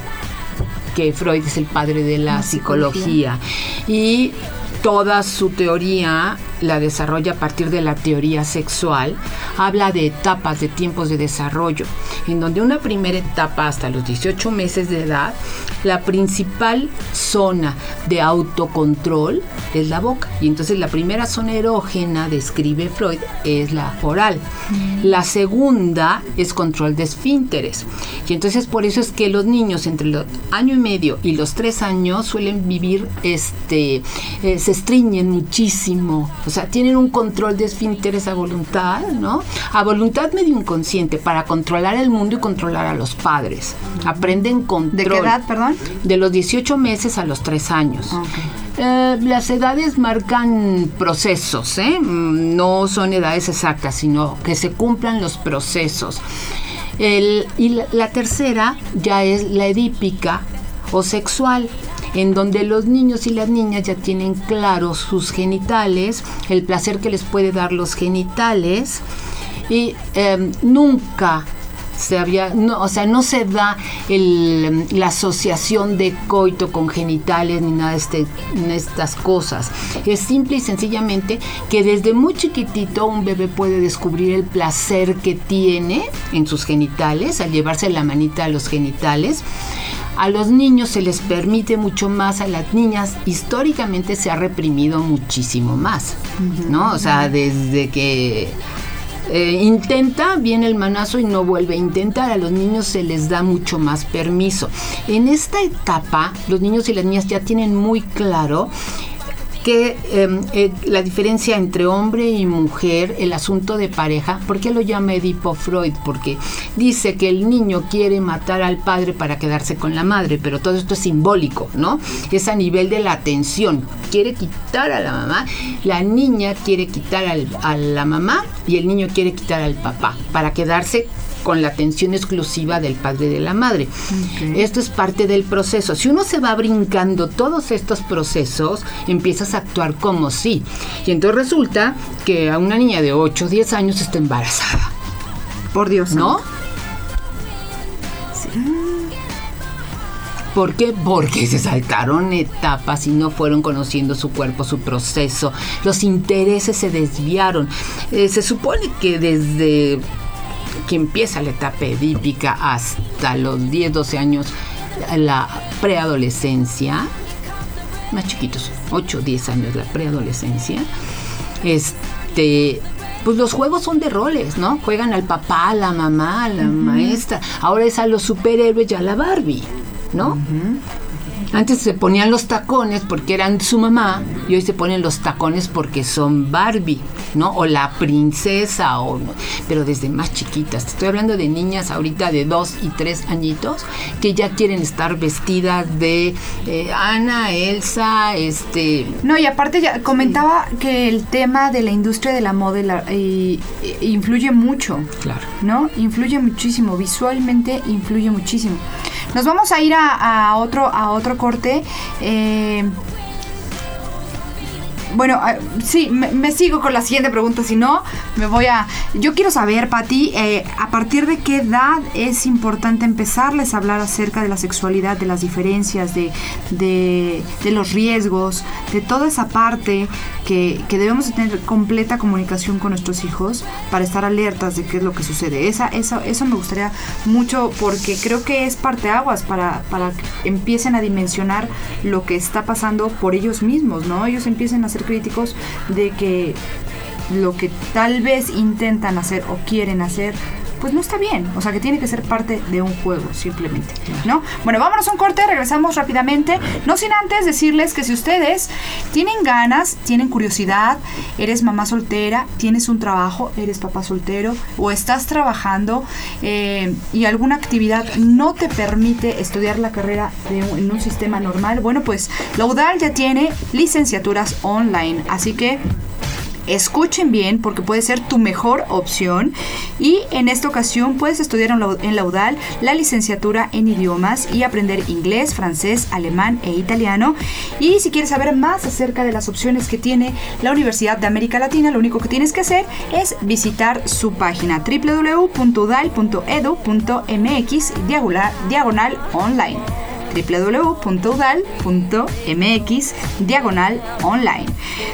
que Freud es el padre de la, la psicología, psicología, y toda su teoría la desarrolla a partir de la teoría sexual, habla de etapas, de tiempos de desarrollo, en donde una primera etapa hasta los dieciocho meses de edad, la principal zona de autocontrol es la boca, y entonces la primera zona erógena, describe Freud, es la oral. La segunda es control de esfínteres, y entonces por eso es que los niños entre los año y medio y los tres años suelen vivir, este, eh, se estriñen muchísimo. O sea, tienen un control de esfínteres a voluntad, ¿no? A voluntad medio inconsciente, para controlar el mundo y controlar a los padres. Aprenden control. ¿De qué edad, perdón? De los dieciocho meses a los tres años. Okay. Eh, las edades marcan procesos, ¿eh? No son edades exactas, sino que se cumplan los procesos. El, y la, la tercera ya es la edípica o sexual, en donde los niños y las niñas ya tienen claros sus genitales, el placer que les puede dar los genitales, y eh, nunca se había, no, o sea, no se da el, la asociación de coito con genitales ni nada de este, estas cosas. Es simple y sencillamente que desde muy chiquitito un bebé puede descubrir el placer que tiene en sus genitales, al llevarse la manita a los genitales. A los niños se les permite mucho más, a las niñas históricamente se ha reprimido muchísimo más, ¿no? O sea, desde que eh, intenta, viene el manazo y no vuelve a intentar, a los niños se les da mucho más permiso. En esta etapa, los niños y las niñas ya tienen muy claro que eh, eh, la diferencia entre hombre y mujer, el asunto de pareja. ¿Por qué lo llama Edipo Freud? Porque dice que el niño quiere matar al padre para quedarse con la madre, pero todo esto es simbólico, ¿no? Es a nivel de la atención. Quiere quitar a la mamá, la niña quiere quitar al, a la mamá y el niño quiere quitar al papá para quedarse con la atención exclusiva del padre y de la madre. Okay. Esto es parte del proceso. Si uno se va brincando todos estos procesos, empiezas a actuar como sí. Y entonces resulta que a una niña de ocho o diez años está embarazada. Por Dios. ¿No? Sí. ¿Por qué? Porque se saltaron etapas y no fueron conociendo su cuerpo, su proceso. Los intereses se desviaron. Eh, se supone que desde que empieza la etapa edípica hasta los diez, doce años, la preadolescencia, más chiquitos, ocho, diez años, la preadolescencia, este, pues los juegos son de roles, ¿no? Juegan al papá, a la mamá, a la uh-huh. maestra, ahora es a los superhéroes y a la Barbie, ¿no? Uh-huh. Antes se ponían los tacones porque eran su mamá y hoy se ponen los tacones porque son Barbie, ¿no? O la princesa, o pero desde más chiquitas. Estoy hablando de niñas ahorita de dos y tres añitos que ya quieren estar vestidas de eh, Ana, Elsa, este... No, y aparte ya comentaba sí. que el tema de la industria de la moda la, eh, influye mucho. Claro. ¿No? Influye muchísimo, visualmente influye muchísimo. Nos vamos a ir a, a otro a otro corte. Eh, Bueno, sí, me, me sigo con la siguiente pregunta, si no, me voy a... Yo quiero saber, Pati, eh, ¿a partir de qué edad es importante empezarles a hablar acerca de la sexualidad, de las diferencias, de, de, de los riesgos, de toda esa parte que, que debemos tener completa comunicación con nuestros hijos para estar alertas de qué es lo que sucede? Esa, esa, eso me gustaría mucho porque creo que es parteaguas para, para que empiecen a dimensionar lo que está pasando por ellos mismos, ¿no? Ellos empiecen a ser críticos de que lo que tal vez intentan hacer o quieren hacer, pues no está bien. O sea, que tiene que ser parte de un juego, simplemente, ¿no? Bueno, vámonos a un corte, regresamos rápidamente. No sin antes decirles que si ustedes tienen ganas, tienen curiosidad, eres mamá soltera, tienes un trabajo, eres papá soltero o estás trabajando eh, y alguna actividad no te permite estudiar la carrera de un, en un sistema normal, bueno, pues la U D A L ya tiene licenciaturas online. Así que escuchen bien porque puede ser tu mejor opción y en esta ocasión puedes estudiar en la U D A L la licenciatura en idiomas y aprender inglés, francés, alemán e italiano. Y si quieres saber más acerca de las opciones que tiene la Universidad de América Latina, lo único que tienes que hacer es visitar su página doble u doble u doble u punto u d a l punto e d u punto m x diagonal online. doble u doble u doble u punto u d a l punto m x diagonal online.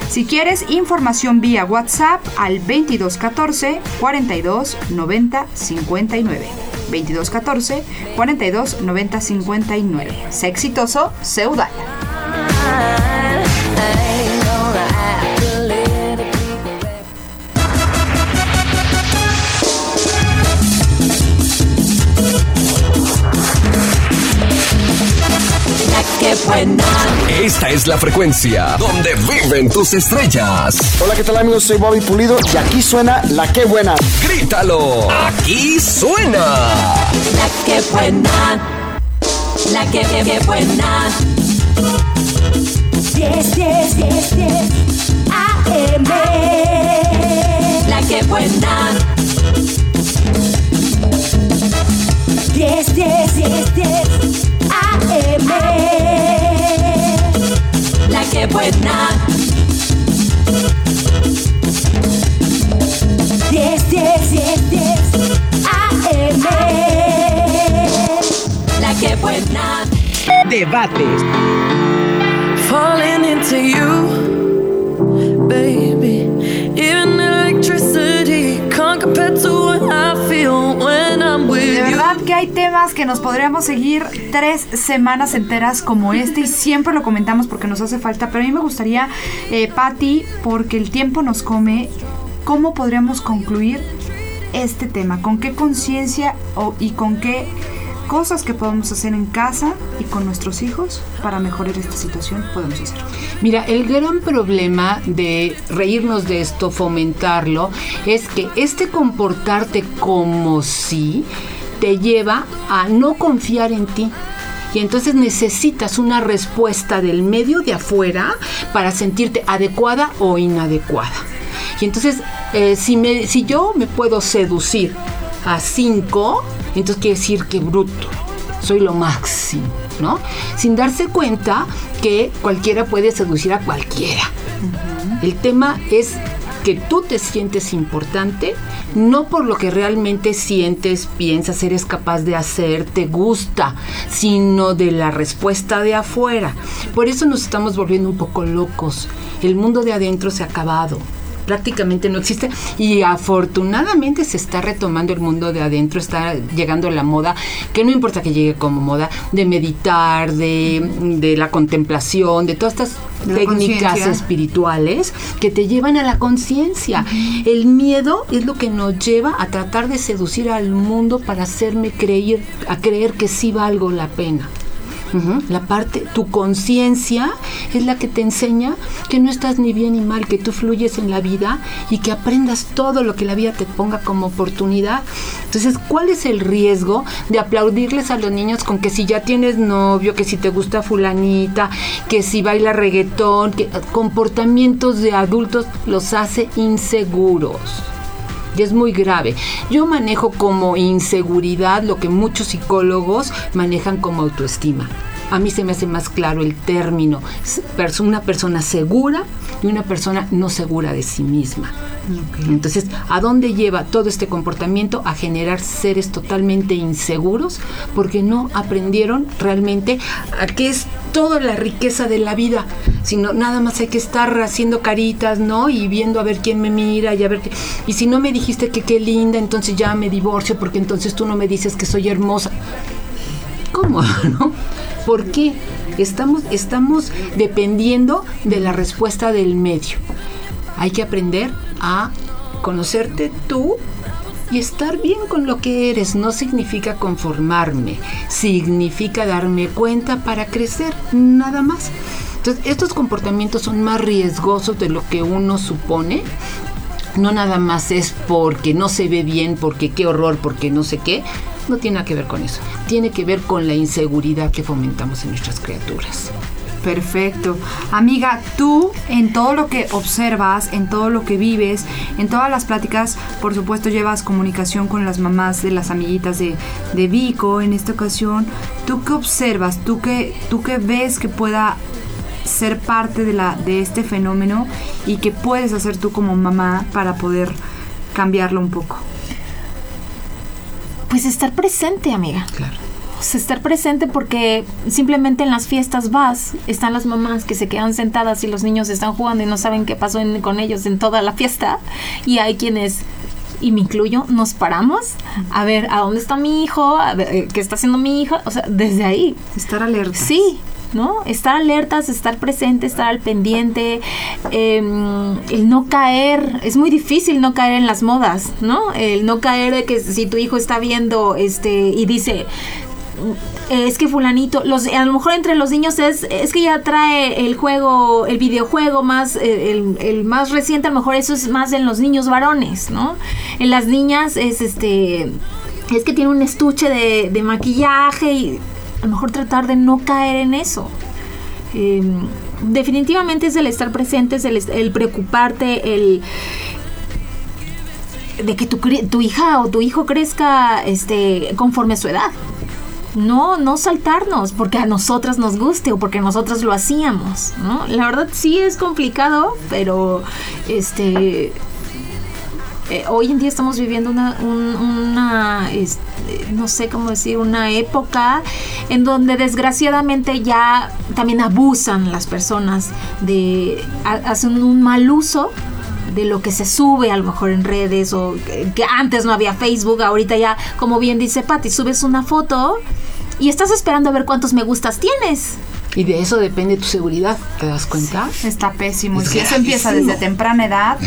Si quieres información vía WhatsApp al veintidós catorce cuarenta y dos noventa cincuenta y nueve. veintidós catorce cuarenta y dos noventa cincuenta y nueve. Sé exitoso, sé U D A L. Esta es la frecuencia donde viven tus estrellas. Hola, ¿qué tal, amigos? Soy Bobby Pulido y aquí suena La Que Buena. ¡Grítalo! ¡Aquí suena! La que buena, la que, que, que buena. diez, diez, diez, diez A M. La que buena. diez, diez, diez, diez A M. La que buena. diez, diez, diez, diez A M. La que buena. Debates. Falling into you, baby. Even electricity can't compare to what I feel when I'm with you. De verdad que hay temas que nos podríamos seguir tres semanas enteras como este y siempre lo comentamos porque nos hace falta, pero a mí me gustaría, eh, Pati, porque el tiempo nos come, ¿cómo podríamos concluir este tema? ¿Con qué conciencia y con qué cosas que podemos hacer en casa y con nuestros hijos para mejorar esta situación podemos hacer? Mira, el gran problema de reírnos de esto, fomentarlo, es que este comportarte como si te lleva a no confiar en ti. Y entonces necesitas una respuesta del medio de afuera para sentirte adecuada o inadecuada. Y entonces, eh, si, me, si yo me puedo seducir a cinco, entonces quiere decir que bruto, soy lo máximo, ¿no? Sin darse cuenta que cualquiera puede seducir a cualquiera. Uh-huh. El tema es que tú te sientes importante, no por lo que realmente sientes, piensas, eres capaz de hacer, te gusta, sino de la respuesta de afuera. Por eso nos estamos volviendo un poco locos. El mundo de adentro se ha acabado. Prácticamente no existe y afortunadamente se está retomando el mundo de adentro, está llegando la moda, que no importa que llegue como moda, de meditar, de, de la contemplación, de todas estas la técnicas espirituales que te llevan a la conciencia. Uh-huh. El miedo es lo que nos lleva a tratar de seducir al mundo para hacerme creer, a creer que sí valgo la pena. Uh-huh. La parte, tu conciencia es la que te enseña que no estás ni bien ni mal, que tú fluyes en la vida y que aprendas todo lo que la vida te ponga como oportunidad. Entonces, ¿cuál es el riesgo de aplaudirles a los niños con que si ya tienes novio, que si te gusta fulanita, que si baila reggaetón, que comportamientos de adultos los hace inseguros? Y es muy grave. Yo manejo como inseguridad lo que muchos psicólogos manejan como autoestima. a mí se me hace más claro el término, una persona segura y una persona no segura de sí misma. Okay. Entonces, ¿a dónde lleva todo este comportamiento? A generar seres totalmente inseguros porque no aprendieron realmente a qué es toda la riqueza de la vida, sino nada más hay que estar haciendo caritas, ¿no? Y viendo a ver quién me mira y a ver qué. Y si no me dijiste que qué linda, entonces ya me divorcio porque entonces tú no me dices que soy hermosa. ¿Cómo, no? ¿Por qué? Estamos, estamos dependiendo de la respuesta del medio. Hay que aprender a conocerte tú y estar bien con lo que eres. No significa conformarme, significa darme cuenta para crecer, nada más. Entonces, estos comportamientos son más riesgosos de lo que uno supone. No nada más es porque no se ve bien, porque qué horror, porque no sé qué. No tiene nada que ver con eso. Tiene que ver con la inseguridad que fomentamos en nuestras criaturas. Perfecto. Amiga, tú en todo lo que observas, en todo lo que vives, en todas las pláticas, por supuesto llevas comunicación con las mamás de las amiguitas de, de Vico en esta ocasión. ¿Tú qué observas? ¿Tú qué, tú qué ves que pueda ser parte de, la, de este fenómeno y qué puedes hacer tú como mamá para poder cambiarlo un poco? Pues estar presente, amiga. Claro. Estar presente, porque simplemente en las fiestas vas, están las mamás que se quedan sentadas y los niños están jugando y no saben qué pasó en, con ellos en toda la fiesta, y hay quienes, y me incluyo, nos paramos a ver a dónde está mi hijo, a ver qué está haciendo mi hija, o sea, desde ahí estar alerta. Sí, ¿no? Estar alertas, estar presente, estar al pendiente, eh, el no caer, es muy difícil no caer en las modas, ¿no? El no caer de que si tu hijo está viendo este y dice, es que fulanito, los, a lo mejor entre los niños es, es que ya trae el juego, el videojuego más, el, el más reciente, a lo mejor eso es más en los niños varones, ¿no? En las niñas es este, es que tiene un estuche de, de maquillaje, y a lo mejor tratar de no caer en eso. Eh, definitivamente es el estar presente, es el, el preocuparte, el de que tu, tu hija o tu hijo crezca este, conforme a su edad. No, no saltarnos porque a nosotras nos guste o porque nosotras lo hacíamos, ¿no? La verdad sí es complicado, pero este eh, hoy en día estamos viviendo una, un, una este, no sé cómo decir, una época en donde desgraciadamente ya también abusan las personas de, hacen un mal uso de lo que se sube a lo mejor en redes, o que, que antes no había Facebook, ahorita ya, como bien dice Pati, subes una foto y estás esperando a ver cuántos me gustas tienes. Y de eso depende tu seguridad, ¿te das cuenta? Sí, está pésimo. Es y si eso empieza desde temprana edad,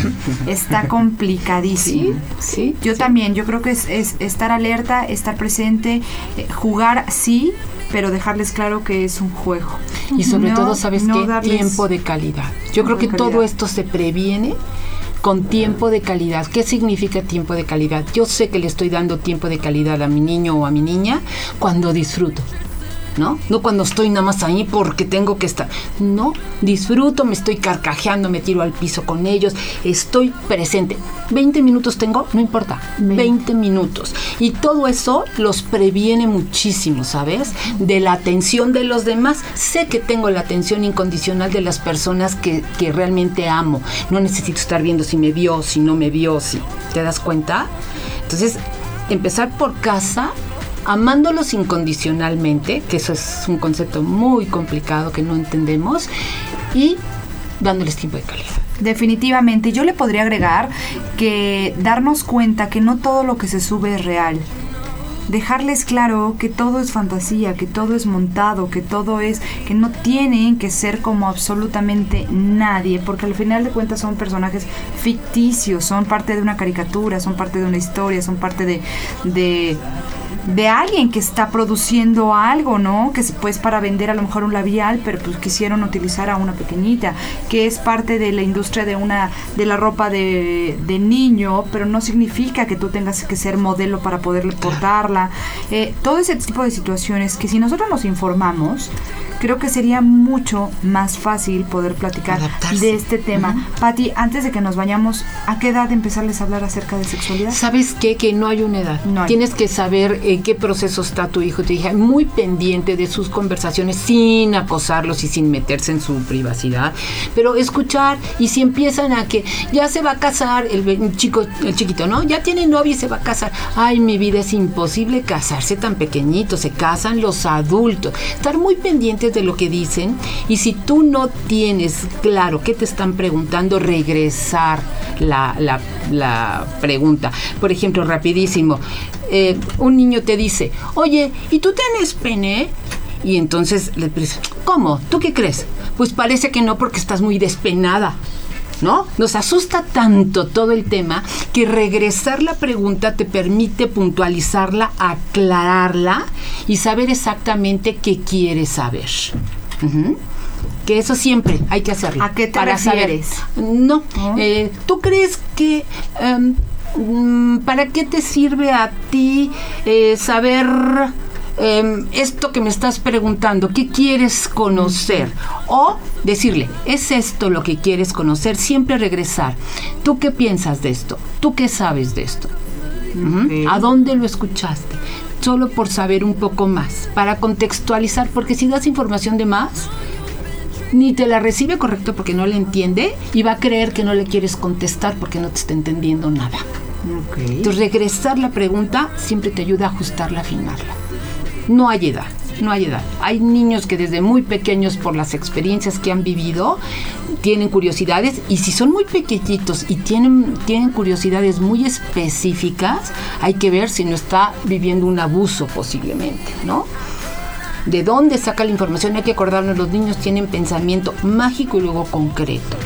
está complicadísimo. Sí, sí. Yo sí. también, yo creo que es, es estar alerta, estar presente, eh, jugar sí, pero dejarles claro que es un juego. Y sobre no, todo, ¿sabes no qué? Tiempo de calidad. Yo creo que calidad. Todo esto se previene con tiempo de calidad. ¿Qué significa tiempo de calidad? Yo sé que le estoy dando tiempo de calidad a mi niño o a mi niña cuando disfruto, ¿no? No cuando estoy nada más ahí porque tengo que estar. No, disfruto, me estoy carcajeando, me tiro al piso con ellos, estoy presente. veinte minutos tengo, no importa, veinte minutos. Y todo eso los previene muchísimo, ¿sabes? De la atención de los demás. Sé que tengo la atención incondicional de las personas que, que realmente amo. No necesito estar viendo si me vio, si no me vio, si... ¿Te das cuenta? Entonces, empezar por casa, amándolos incondicionalmente, que eso es un concepto muy complicado que no entendemos, y dándoles tiempo de calidad. Definitivamente. Yo le podría agregar que darnos cuenta que no todo lo que se sube es real. Dejarles claro que todo es fantasía, que todo es montado, que todo es, que no tienen que ser como absolutamente nadie, porque al final de cuentas son personajes ficticios, son parte de una caricatura, son parte de una historia, son parte de... de de alguien que está produciendo algo, ¿no? Que pues para vender a lo mejor un labial, pero pues quisieron utilizar a una pequeñita, que es parte de la industria de una de la ropa de, de niño, pero no significa que tú tengas que ser modelo para poder portarla. Eh, todo ese tipo de situaciones que si nosotros nos informamos, creo que sería mucho más fácil poder platicar adaptarse de este tema. Uh-huh. Pati, antes de que nos vayamos, ¿a qué edad empezarles a hablar acerca de sexualidad? ¿Sabes qué? Que no hay una edad. No hay. Tienes que saber en qué proceso está tu hijo. Te dije, muy pendiente de sus conversaciones, sin acosarlos y sin meterse en su privacidad, pero escuchar. Y si empiezan a que ya se va a casar el chico, el chiquito, ¿no? Ya tiene novia y se va a casar. Ay, mi vida, es imposible casarse tan pequeñito. Se casan los adultos. Estar muy pendientes de lo que dicen, y si tú no tienes claro qué te están preguntando, regresar la, la, la pregunta. Por ejemplo, rapidísimo, eh, un niño te dice, oye, ¿y tú tienes pene? Y entonces le dices, ¿cómo? ¿Tú qué crees? Pues parece que no, porque estás muy despenada, ¿no? Nos asusta tanto todo el tema que regresar la pregunta te permite puntualizarla, aclararla y saber exactamente qué quieres saber. Uh-huh. Que eso siempre hay que hacerlo. ¿A qué te para refieres? Saber. No. ¿Eh? Eh, ¿Tú crees que... Um, ¿para qué te sirve a ti eh, saber... Eh, esto que me estás preguntando, ¿qué quieres conocer? O decirle, ¿es esto lo que quieres conocer? Siempre regresar. ¿Tú qué piensas de esto? ¿Tú qué sabes de esto? Okay. ¿A dónde lo escuchaste? Solo por saber un poco más, para contextualizar, porque si das información de más, ni te la recibe correcto porque no la entiende, y va a creer que no le quieres contestar porque no te está entendiendo nada. Okay. Entonces, regresar la pregunta siempre te ayuda a ajustarla, afinarla. No hay edad, no hay edad. Hay niños que desde muy pequeños, por las experiencias que han vivido, tienen curiosidades, y si son muy pequeñitos y tienen, tienen curiosidades muy específicas, hay que ver si no está viviendo un abuso posiblemente, ¿no? ¿De dónde saca la información? Hay que acordarnos, los niños tienen pensamiento mágico y luego concreto.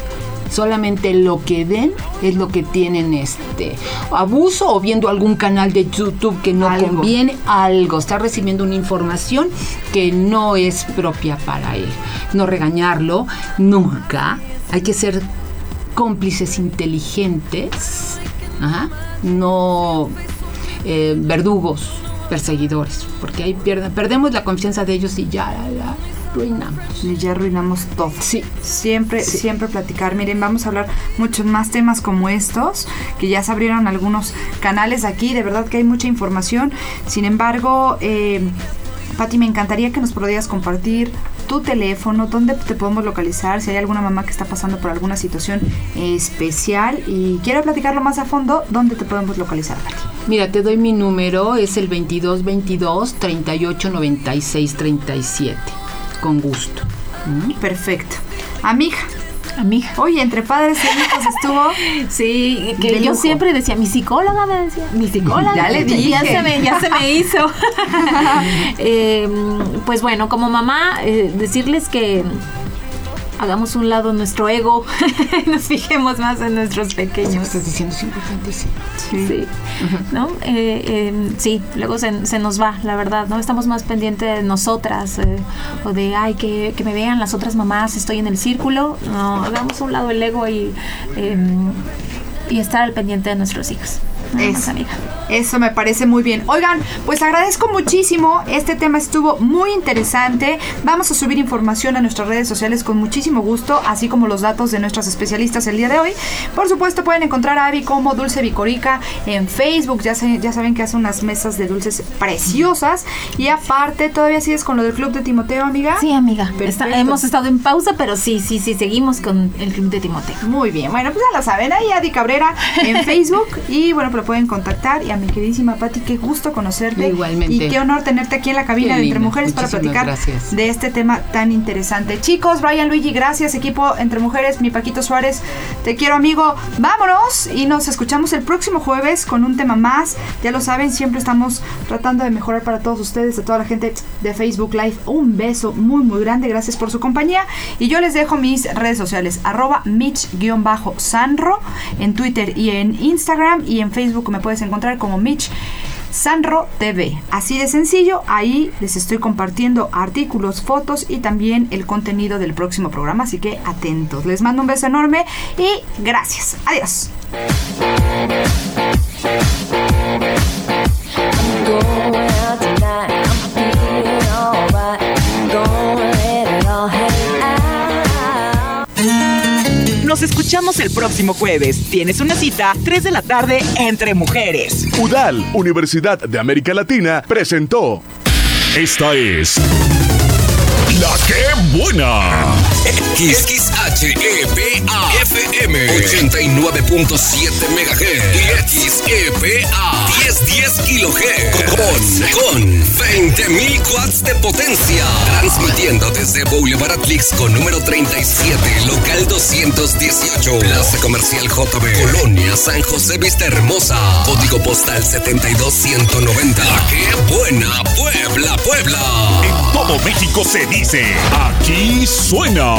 Solamente lo que ven es lo que tienen, este abuso, o viendo algún canal de YouTube que no algo. conviene, algo. Está recibiendo una información que no es propia para él. No regañarlo nunca. Hay que ser cómplices inteligentes, ¿ajá? no eh, verdugos, perseguidores, porque ahí pierda, perdemos la confianza de ellos y ya la... la Arruinamos. Y ya arruinamos todo. Sí. Siempre, sí. siempre platicar. Miren, vamos a hablar muchos más temas como estos, que ya se abrieron algunos canales aquí. De verdad que hay mucha información. Sin embargo, eh, Pati, me encantaría que nos pudieras compartir tu teléfono, dónde te podemos localizar, si hay alguna mamá que está pasando por alguna situación especial y quiere platicarlo más a fondo, ¿dónde te podemos localizar, Pati? Mira, te doy mi número, es el veintidós veintidós treinta y ocho noventa y seis treinta y siete. Con gusto. ¿Mm? Perfecto. Amiga. Amiga. Oye, entre padres y hijos estuvo. Sí, que yo lujo. Siempre decía, mi psicóloga me decía. Mi psicóloga. Ya le dije. Ya se me, ya se me hizo. eh, pues bueno, como mamá, eh, decirles que hagamos un lado nuestro ego, nos fijemos más en nuestros pequeños. Estás diciendo es importantísimo. Sí. Sí. Uh-huh. ¿No? Eh, eh, sí, luego se, se nos va, la verdad, ¿no? Estamos más pendientes de nosotras, eh, o de, ay, que, que me vean las otras mamás, estoy en el círculo. No, hagamos un lado el ego y, eh, y estar al pendiente de nuestros hijos. Eso, eso me parece muy bien. Oigan, pues agradezco muchísimo. Este tema estuvo muy interesante. Vamos a subir información a nuestras redes sociales con muchísimo gusto, así como los datos de nuestras especialistas el día de hoy. Por supuesto, pueden encontrar a Abby como Dulce Vicorica en Facebook. Ya, se, ya saben que hace unas mesas de dulces preciosas. Y aparte, ¿todavía sigues con lo del Club de Timoteo, amiga? Sí, amiga. Está, hemos estado en pausa, pero sí, sí, sí, seguimos con el Club de Timoteo. Muy bien. Bueno, pues ya la saben. Ahí Adi Cabrera en Facebook. Y bueno, pero pueden contactar. Y a mi queridísima Pati, qué gusto conocerte. Igualmente. Y qué honor tenerte aquí en la cabina qué de Entre linda. Mujeres. Muchísimas para platicar gracias. De este tema tan interesante. Chicos, Brian, Luigi, gracias. Equipo Entre Mujeres, mi Paquito Suárez, te quiero, amigo. Vámonos y nos escuchamos el próximo jueves con un tema más. Ya lo saben, siempre estamos tratando de mejorar para todos ustedes, a toda la gente de Facebook Live. Un beso muy, muy grande. Gracias por su compañía. Y yo les dejo mis redes sociales, arroba Mitch-Sanro, en Twitter y en Instagram, y en Facebook Facebook me puedes encontrar como Mitch Sanro T V. Así de sencillo, ahí les estoy compartiendo artículos, fotos y también el contenido del próximo programa, así que atentos. Les mando un beso enorme y gracias. Adiós. escuchamos el próximo jueves. Tienes una cita, tres de la tarde, Entre Mujeres. U D A L, Universidad de América Latina, presentó. Esta es... ¡La que buena! XHEPA F M ochenta y nueve punto siete MHz y XEPA mil diez kHz con, con veinte mil watts de potencia, transmitiendo desde Boulevard Atlixco número treinta y siete, local doscientos dieciocho, Plaza Comercial J B, Colonia San José Vistahermosa, código postal setenta y dos ciento noventa. ¡La que buena! Puebla, Puebla. En todo México se dice, aquí suena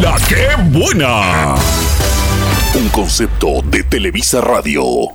La que buena. Un concepto de Televisa Radio.